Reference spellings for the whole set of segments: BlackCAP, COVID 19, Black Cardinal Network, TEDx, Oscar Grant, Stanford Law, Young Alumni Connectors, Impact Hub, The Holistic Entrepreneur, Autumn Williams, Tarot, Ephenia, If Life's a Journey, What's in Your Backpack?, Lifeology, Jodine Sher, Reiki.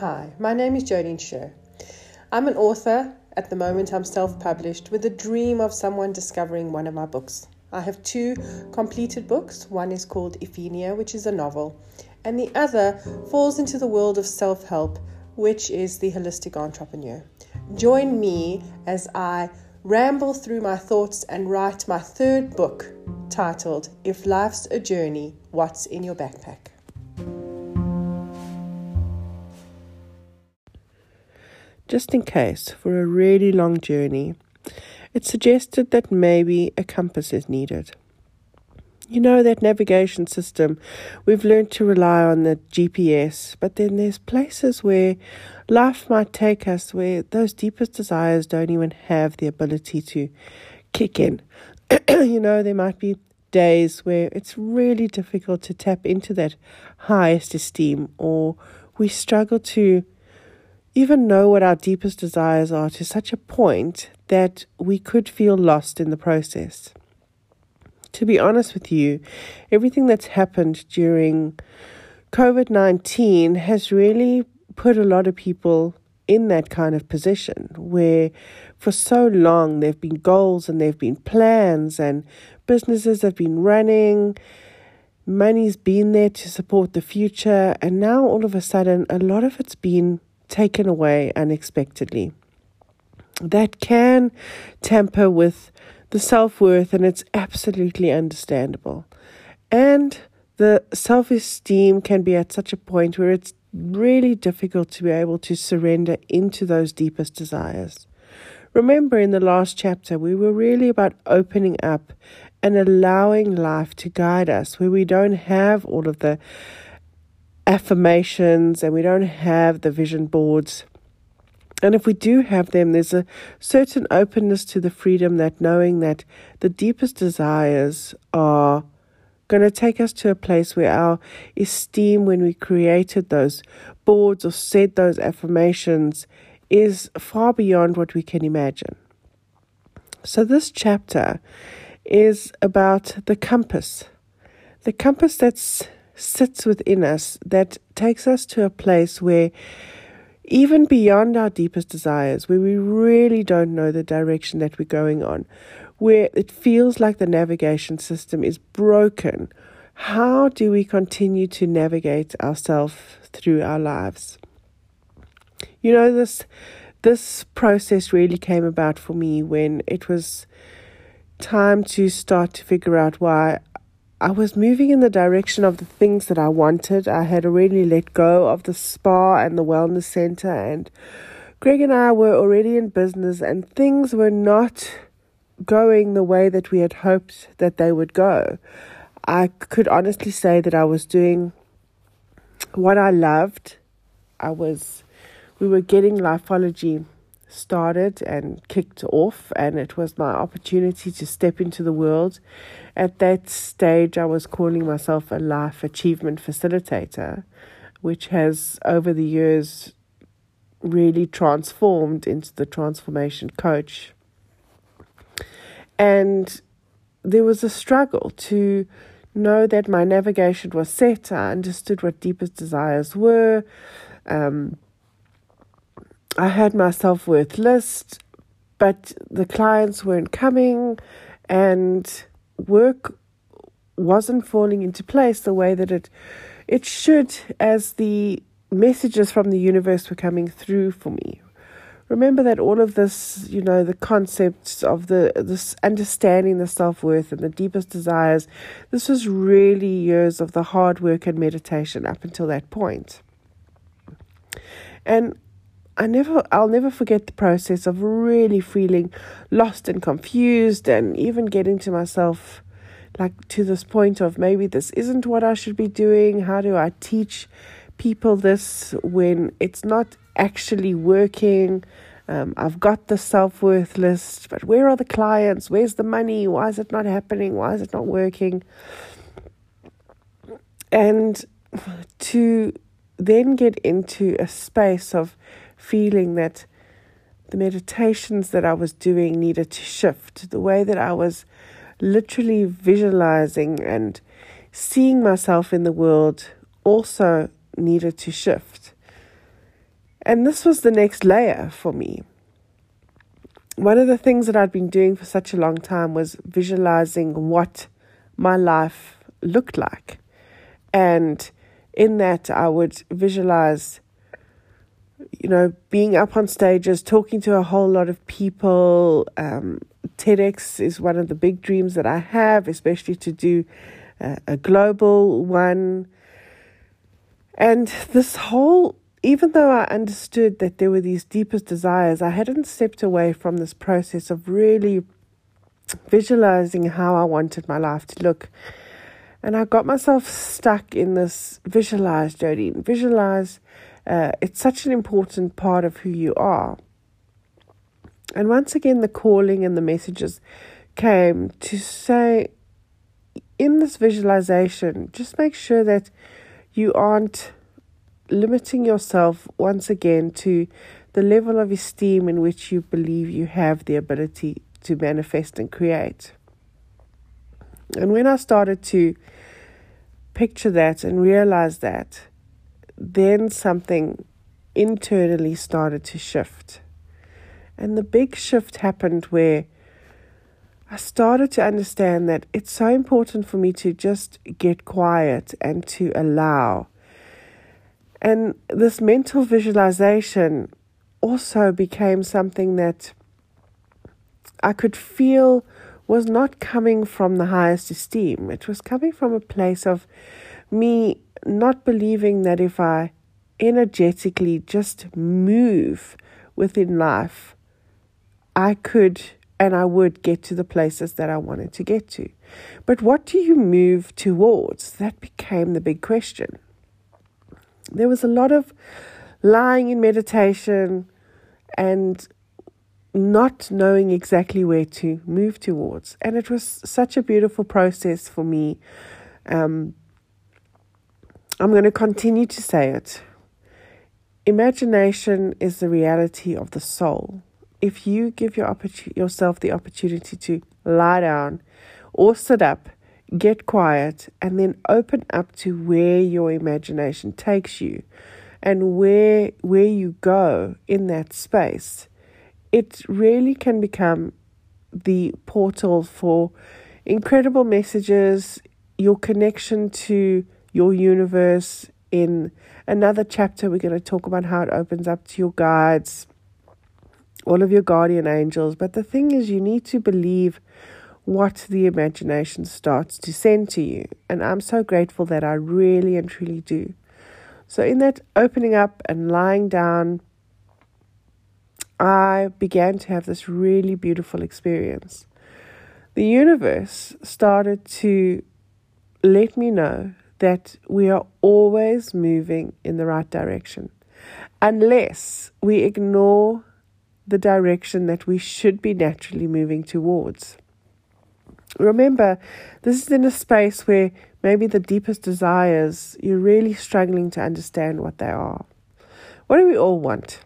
Hi, my name is Jodine Sher. I'm an author. At the moment, I'm self-published with a dream of someone discovering one of my books. I have two completed books. One is called Ephenia, which is a novel, and the other falls into the world of self-help, which is The Holistic Entrepreneur. Join me as I ramble through my thoughts and write my third book titled If Life's a Journey, What's in Your Backpack? Just in case, for a really long journey, it's suggested that maybe a compass is needed. You know, that navigation system, we've learned to rely on the GPS, but then there's places where life might take us where those deepest desires don't even have the ability to kick in. You know, there might be days where it's really difficult to tap into that highest esteem, or we struggle to even know what our deepest desires are to such a point that we could feel lost in the process. To be honest with you, everything that's happened during COVID 19 has really put a lot of people in that kind of position where for so long there have been goals and there have been plans and businesses have been running, money's been there to support the future, and now all of a sudden a lot of it's been taken away unexpectedly. That can tamper with the self-worth, and it's absolutely understandable. And the self-esteem can be at such a point where it's really difficult to be able to surrender into those deepest desires. Remember, in the last chapter, we were really about opening up and allowing life to guide us, where we don't have all of the affirmations and we don't have the vision boards. And if we do have them, there's a certain openness to the freedom that knowing that the deepest desires are going to take us to a place where our esteem when we created those boards or said those affirmations is far beyond what we can imagine. So this chapter is about the compass that sits within us, that takes us to a place where even beyond our deepest desires, where we really don't know the direction that we're going on, where it feels like the navigation system is broken. How do we continue to navigate ourselves through our lives? You know, this process really came about for me when it was time to start to figure out why I was moving in the direction of the things that I wanted. I had already let go of the spa and the wellness center, and Greg and I were already in business, and things were not going the way that we had hoped that they would go. I could honestly say that I was doing what I loved. We were getting Lifeology started and kicked off, and it was my opportunity to step into the world. At that stage, I was calling myself a life achievement facilitator, which has over the years really transformed into the transformation coach. And there was a struggle to know that my navigation was set. I understood what deepest desires were. I had my self-worth list, but the clients weren't coming and work wasn't falling into place the way that it should, as the messages from the universe were coming through for me. Remember that all of this, you know, the concepts of this understanding the self-worth and the deepest desires, this was really years of the hard work and meditation up until that point. And I'll never forget the process of really feeling lost and confused, and even getting to myself, like, to this point of maybe this isn't what I should be doing. How do I teach people this when it's not actually working? I've got the self-worth list, but where are the clients? Where's the money? Why is it not happening? Why is it not working? And to then get into a space of feeling that the meditations that I was doing needed to shift, the way that I was literally visualizing and seeing myself in the world also needed to shift. And this was the next layer for me. One of the things that I'd been doing for such a long time was visualizing what my life looked like. And in that, I would visualize, you know, being up on stages, talking to a whole lot of people. TEDx is one of the big dreams that I have, especially to do a global one. And this whole, even though I understood that there were these deepest desires, I hadn't stepped away from this process of really visualizing how I wanted my life to look. And I got myself stuck in this visualize, Jodine. Visualize, it's such an important part of who you are. And once again, the calling and the messages came to say, in this visualization, just make sure that you aren't limiting yourself once again to the level of esteem in which you believe you have the ability to manifest and create. And when I started to picture that and realize that, then something internally started to shift. And the big shift happened where I started to understand that it's so important for me to just get quiet and to allow. And this mental visualization also became something that I could feel was not coming from the highest esteem. It was coming from a place of me not believing that if I energetically just move within life, I could and I would get to the places that I wanted to get to. But what do you move towards? That became the big question. There was a lot of lying in meditation and not knowing exactly where to move towards. And it was such a beautiful process for me. I'm going to continue to say it. Imagination is the reality of the soul. If you give yourself the opportunity to lie down or sit up, get quiet, and then open up to where your imagination takes you and where you go in that space, it really can become the portal for incredible messages, your connection to your universe. In another chapter, we're going to talk about how it opens up to your guides, all of your guardian angels. But the thing is, you need to believe what the imagination starts to send to you. And I'm so grateful that I really and truly do. So in that opening up and lying down, I began to have this really beautiful experience. The universe started to let me know that we are always moving in the right direction, unless we ignore the direction that we should be naturally moving towards. Remember, this is in a space where maybe the deepest desires, you're really struggling to understand what they are. What do we all want?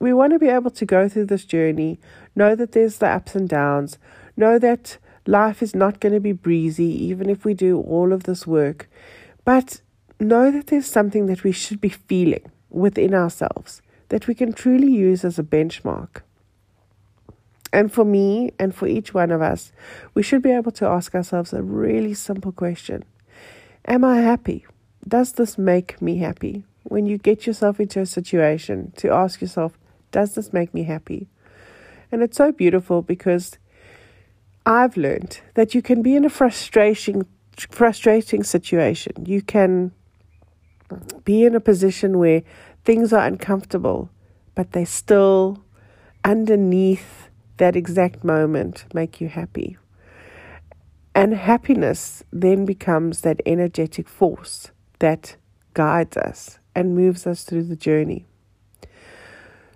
We want to be able to go through this journey, know that there's the ups and downs, know that life is not going to be breezy, even if we do all of this work. But know that there's something that we should be feeling within ourselves that we can truly use as a benchmark. And for me, and for each one of us, we should be able to ask ourselves a really simple question. Am I happy? Does this make me happy? When you get yourself into a situation, to ask yourself, does this make me happy? And it's so beautiful because I've learned that you can be in a frustrating situation. You can be in a position where things are uncomfortable, but they still, underneath that exact moment, make you happy. And happiness then becomes that energetic force that guides us and moves us through the journey.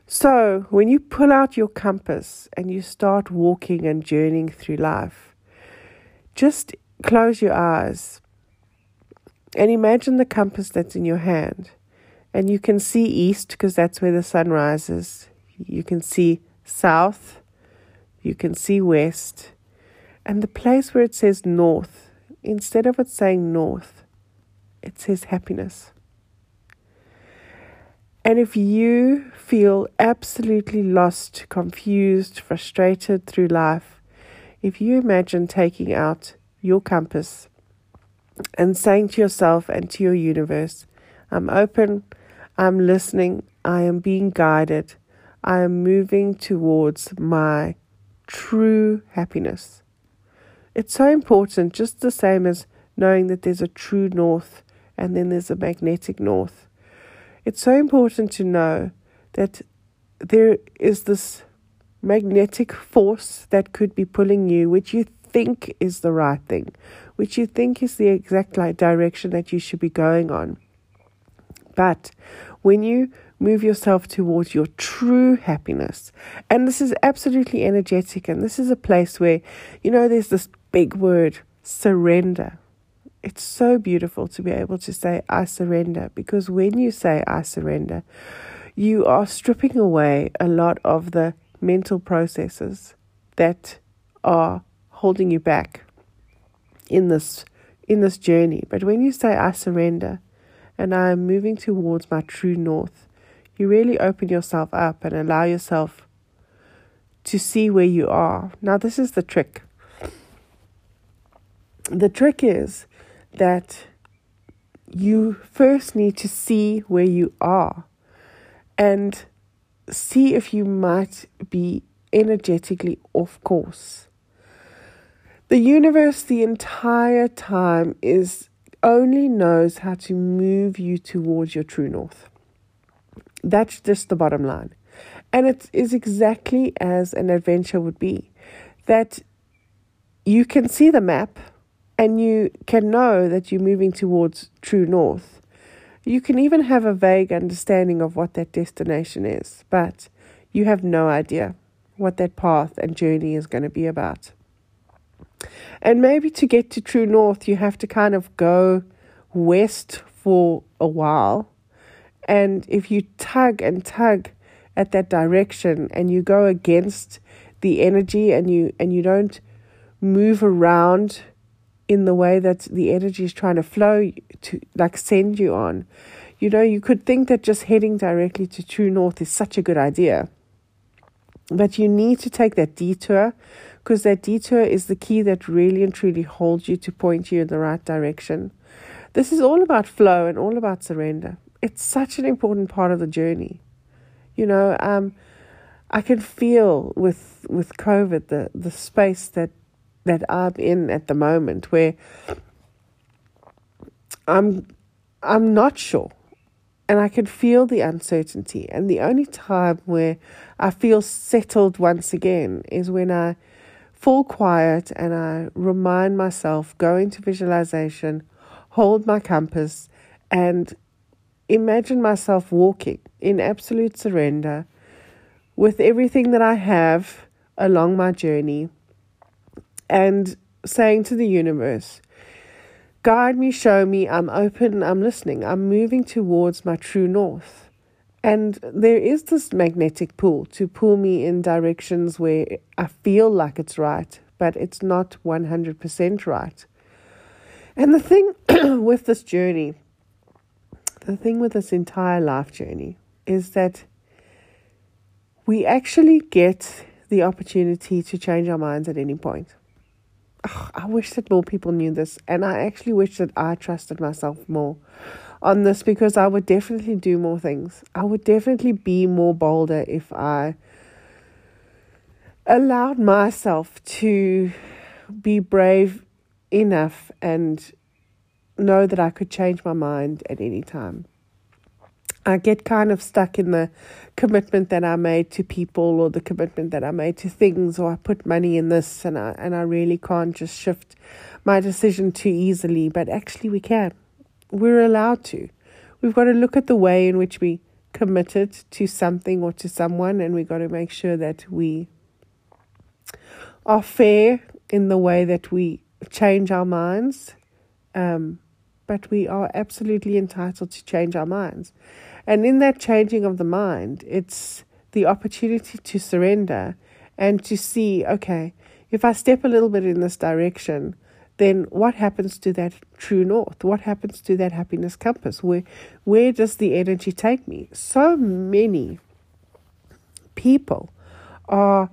So when you pull out your compass and you start walking and journeying through life, just close your eyes and imagine the compass that's in your hand. And you can see east because that's where the sun rises. You can see south. You can see west, and the place where it says north, instead of it saying north, it says happiness. And if you feel absolutely lost, confused, frustrated through life, if you imagine taking out your compass and saying to yourself and to your universe, I'm open, I'm listening, I am being guided, I am moving towards my true happiness. It's so important, just the same as knowing that there's a true north and then there's a magnetic north. It's so important to know that there is this magnetic force that could be pulling you, which you think is the right thing, which you think is the exact direction that you should be going on. But when you move yourself towards your true happiness, and this is absolutely energetic, and this is a place where, you know, there's this big word, surrender. It's so beautiful to be able to say, I surrender, because when you say, I surrender, you are stripping away a lot of the mental processes that are holding you back in this journey. But when you say, I surrender, and I am moving towards my true north, you really open yourself up and allow yourself to see where you are. Now, this is the trick. The trick is that you first need to see where you are and see if you might be energetically off course. The universe, the entire time, is only knows how to move you towards your true north. That's just the bottom line. And it is exactly as an adventure would be, that you can see the map and you can know that you're moving towards true north. You can even have a vague understanding of what that destination is, but you have no idea what that path and journey is going to be about. And maybe to get to true north, you have to kind of go west for a while. And if you tug and tug at that direction and you go against the energy and you don't move around in the way that the energy is trying to flow to, like, send you on. You know, you could think that just heading directly to true north is such a good idea. But you need to take that detour, because that detour is the key that really and truly holds you to point you in the right direction. This is all about flow and all about surrender. It's such an important part of the journey. You know, I can feel with COVID the space that I'm in at the moment, where I'm not sure, and I can feel the uncertainty. And the only time where I feel settled once again is when I fall quiet and I remind myself, go into visualization, hold my compass, and imagine myself walking in absolute surrender with everything that I have along my journey, and saying to the universe, guide me, show me, I'm open, I'm listening, I'm moving towards my true north. And there is this magnetic pull to pull me in directions where I feel like it's right, but it's not 100% right. And the thing with this journey, the thing with this entire life journey, is that we actually get the opportunity to change our minds at any point. Oh, I wish that more people knew this, and I actually wish that I trusted myself more on this, because I would definitely do more things. I would definitely be more bolder if I allowed myself to be brave enough and know that I could change my mind at any time. I get kind of stuck in the commitment that I made to people, or the commitment that I made to things, or I put money in this, and I really can't just shift my decision too easily. But actually we can. We're allowed to. We've got to look at the way in which we committed to something or to someone, and we've got to make sure that we are fair in the way that we change our minds. But we are absolutely entitled to change our minds. And in that changing of the mind, it's the opportunity to surrender and to see, okay, if I step a little bit in this direction, then what happens to that true north? What happens to that happiness compass? Where does the energy take me? So many people are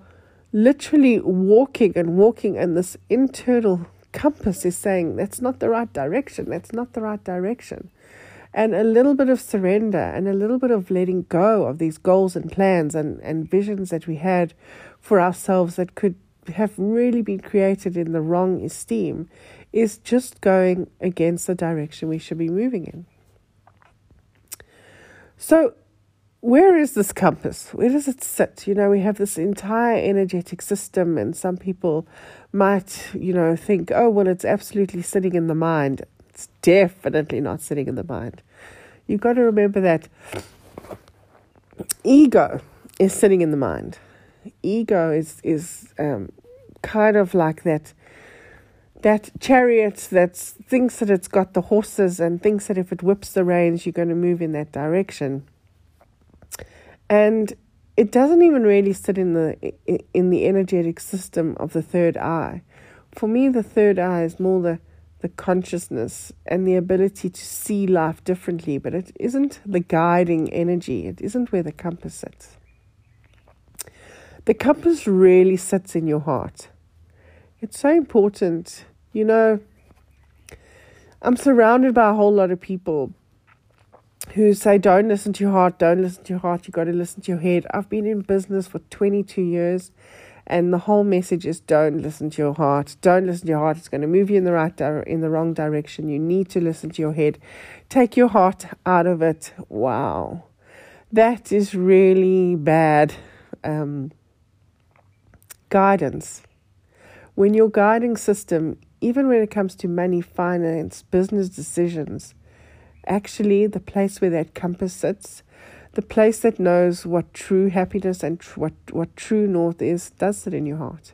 literally walking, and this internal compass is saying, that's not the right direction, that's not the right direction. And a little bit of surrender and a little bit of letting go of these goals and plans and visions that we had for ourselves that could have really been created in the wrong esteem is just going against the direction we should be moving in. So where is this compass? Where does it sit? You know, we have this entire energetic system, and some people might, you know, think, oh, well, it's absolutely sitting in the mind. It's definitely not sitting in the mind. You've got to remember that ego is sitting in the mind. Ego is kind of like that chariot that thinks that it's got the horses and thinks that if it whips the reins, you're going to move in that direction. And it doesn't even really sit in the energetic system of the third eye. For me, the third eye is more the consciousness and the ability to see life differently, but it isn't the guiding energy. It isn't where the compass sits. The compass really sits in your heart. It's so important. You know, I'm surrounded by a whole lot of people who say, don't listen to your heart, don't listen to your heart, you've got to listen to your head. I've been in business for 22 years, and the whole message is don't listen to your heart. Don't listen to your heart. It's going to move you in the wrong direction. You need to listen to your head. Take your heart out of it. Wow. That is really bad guidance. When your guiding system, even when it comes to money, finance, business decisions, actually the place where that compass sits, the place that knows what true happiness and what true north is, does sit in your heart.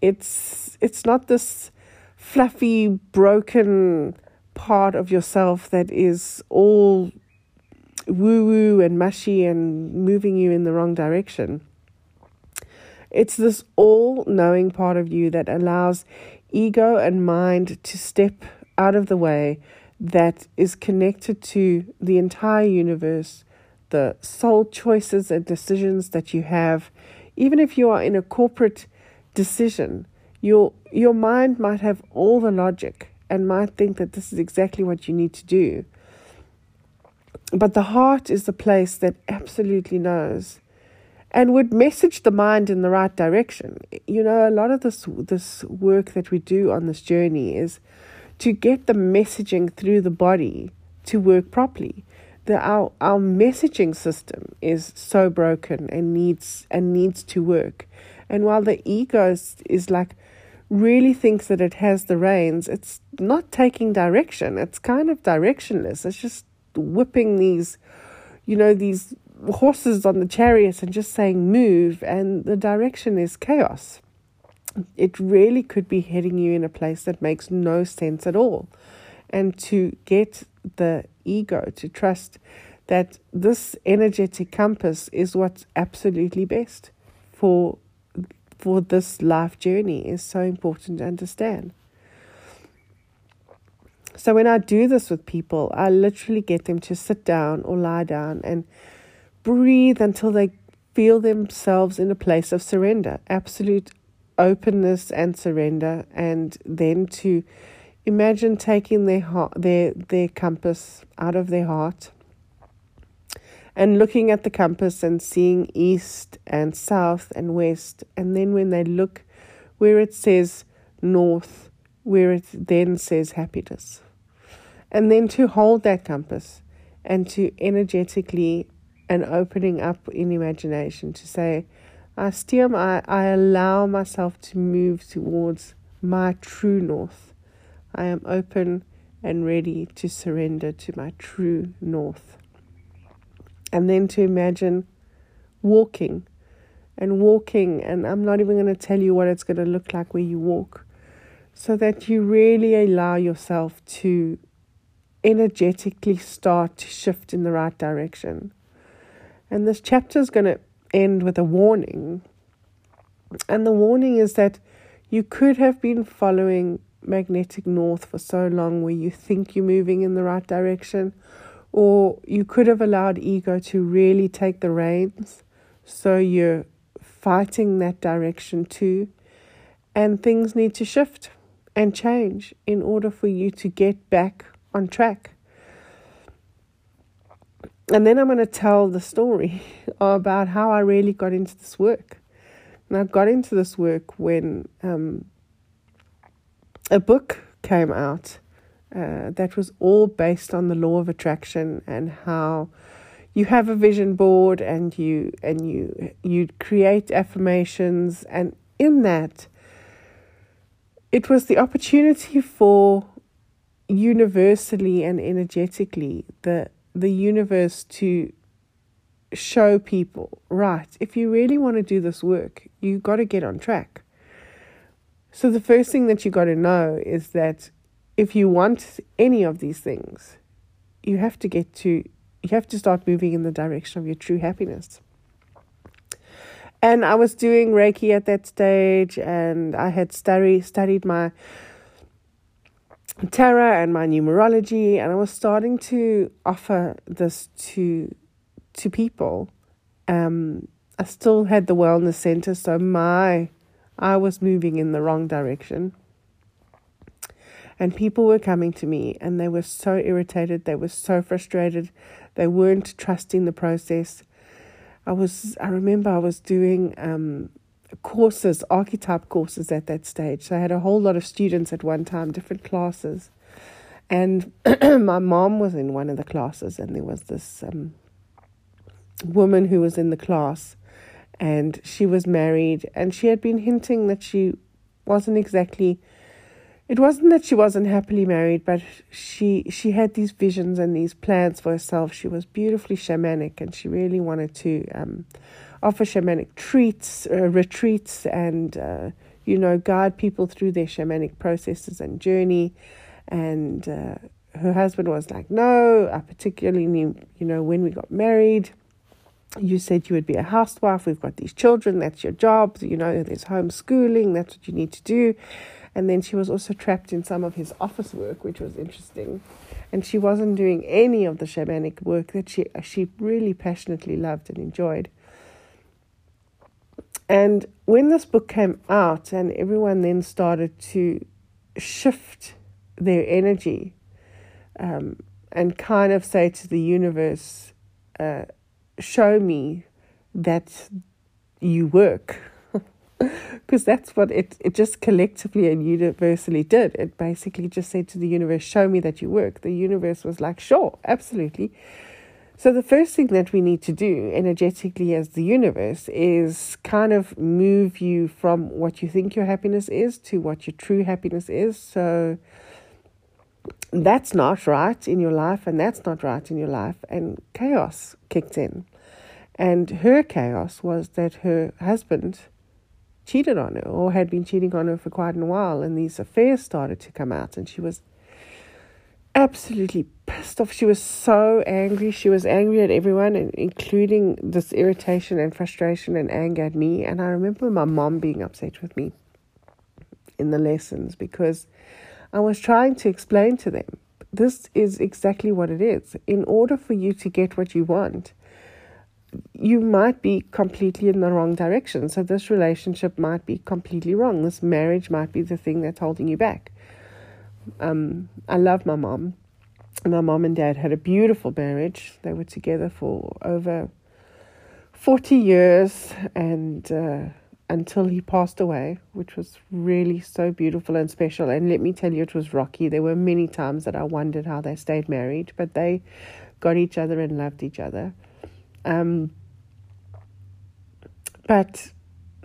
It's not this fluffy, broken part of yourself that is all woo-woo and mushy and moving you in the wrong direction. It's this all-knowing part of you that allows ego and mind to step out of the way, that is connected to the entire universe, the soul choices and decisions that you have. Even if you are in a corporate decision, your mind might have all the logic and might think that this is exactly what you need to do. But the heart is the place that absolutely knows and would message the mind in the right direction. You know, a lot of this work that we do on this journey is to get the messaging through the body to work properly. Our messaging system is so broken and needs to work. And while the ego is like really thinks that it has the reins, it's not taking direction. It's kind of directionless. It's just whipping these, you know, these horses on the chariot and just saying move, and the direction is chaos. It really could be heading you in a place that makes no sense at all. And to get the ego to trust that this energetic compass is what's absolutely best for this life journey is so important to understand. So when I do this with people, I literally get them to sit down or lie down and breathe until they feel themselves in a place of surrender, absolute openness and surrender, and then to imagine taking their heart, their compass out of their heart and looking at the compass and seeing east and south and west, and then when they look where it says north, where it then says happiness, and then to hold that compass and to energetically and opening up in imagination to say, I allow myself to move towards my true north. I am open and ready to surrender to my true north. And then to imagine walking. And I'm not even going to tell you what it's going to look like where you walk, so that you really allow yourself to energetically start to shift in the right direction. And this chapter is going to end with a warning. And the warning is that you could have been following magnetic north for so long where you think you're moving in the right direction, or you could have allowed ego to really take the reins, so you're fighting that direction too, and things need to shift and change in order for you to get back on track. And then I'm going to tell the story about how I really got into this work. And I got into this work when a book came out that was all based on the law of attraction and how you have a vision board and you create affirmations. And in that, it was the opportunity for universally and energetically the universe to show people, right, if you really want to do this work, you got to get on track. So the first thing that you got to know is that if you want any of these things, you have to start moving in the direction of your true happiness. And I was doing Reiki at that stage, and I had studied my Tarot and my numerology, and I was starting to offer this to people. I still had the wellness center, so I was moving in the wrong direction, and people were coming to me, and they were so irritated, they were so frustrated, they weren't trusting the process. I remember I was doing courses, archetype courses at that stage. So I had a whole lot of students at one time, different classes. And my mom was in one of the classes, and there was this woman who was in the class, and she was married, and she had been hinting that she wasn't happily married, but she had these visions and these plans for herself. She was beautifully shamanic, and she really wanted to offer shamanic retreats and, guide people through their shamanic processes and journey. And her husband was like, no, I particularly knew, when we got married, you said you would be a housewife. We've got these children. That's your job. There's homeschooling. That's what you need to do. And then she was also trapped in some of his office work, which was interesting. And she wasn't doing any of the shamanic work that she really passionately loved and enjoyed. And when this book came out and everyone then started to shift their energy and kind of say to the universe, show me that you work, because that's what it just collectively and universally did. It basically just said to the universe, show me that you work. The universe was like, sure, absolutely. So the first thing that we need to do energetically as the universe is kind of move you from what you think your happiness is to what your true happiness is. So that's not right in your life, and that's not right in your life. And chaos kicked in. And her chaos was that her husband cheated on her, or had been cheating on her for quite a while, and these affairs started to come out, and she was absolutely pissed off. She was so angry. She was angry at everyone, and including this irritation and frustration and anger at me. And I remember my mom being upset with me in the lessons, because I was trying to explain to them, this is exactly what it is. In order for you to get what you want, you might be completely in the wrong direction. So this relationship might be completely wrong. This marriage might be the thing that's holding you back. I love my mom, and my mom and dad had a beautiful marriage. They were together for over 40 years, and until he passed away, which was really so beautiful and special. And let me tell you, it was rocky. There were many times that I wondered how they stayed married, but they got each other and loved each other. But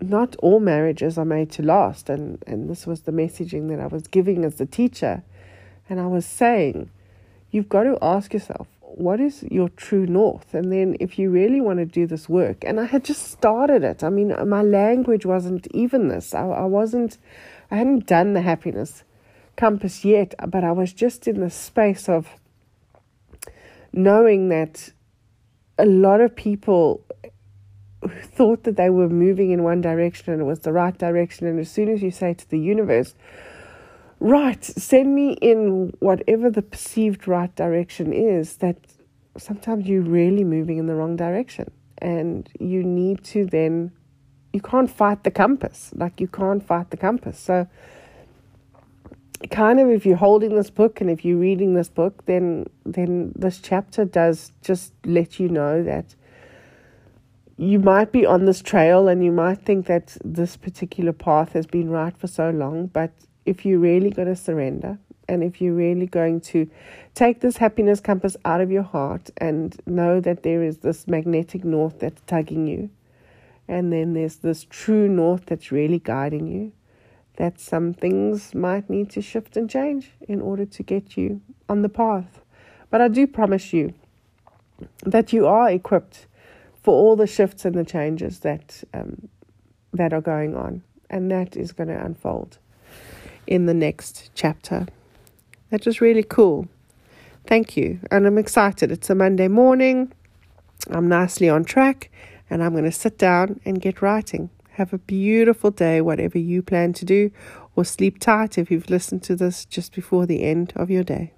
not all marriages are made to last, and this was the messaging that I was giving as the teacher. And I was saying, you've got to ask yourself, what is your true north? And then if you really want to do this work, and I had just started it. I mean, my language wasn't even this. I hadn't done the happiness compass yet, but I was just in the space of knowing that a lot of people thought that they were moving in one direction, and it was the right direction. And as soon as you say to the universe, right, send me in whatever the perceived right direction is, that sometimes you're really moving in the wrong direction. And you need to then, you can't fight the compass. Like, you can't fight the compass. So kind of, if you're holding this book and if you're reading this book, then this chapter does just let you know that you might be on this trail and you might think that this particular path has been right for so long, but if you're really going to surrender and if you're really going to take this happiness compass out of your heart and know that there is this magnetic north that's tugging you, and then there's this true north that's really guiding you, that some things might need to shift and change in order to get you on the path. But I do promise you that you are equipped for all the shifts and the changes that are going on. And that is going to unfold in the next chapter. That was really cool. Thank you. And I'm excited. It's a Monday morning. I'm nicely on track. And I'm going to sit down and get writing. Have a beautiful day, whatever you plan to do, or sleep tight if you've listened to this just before the end of your day.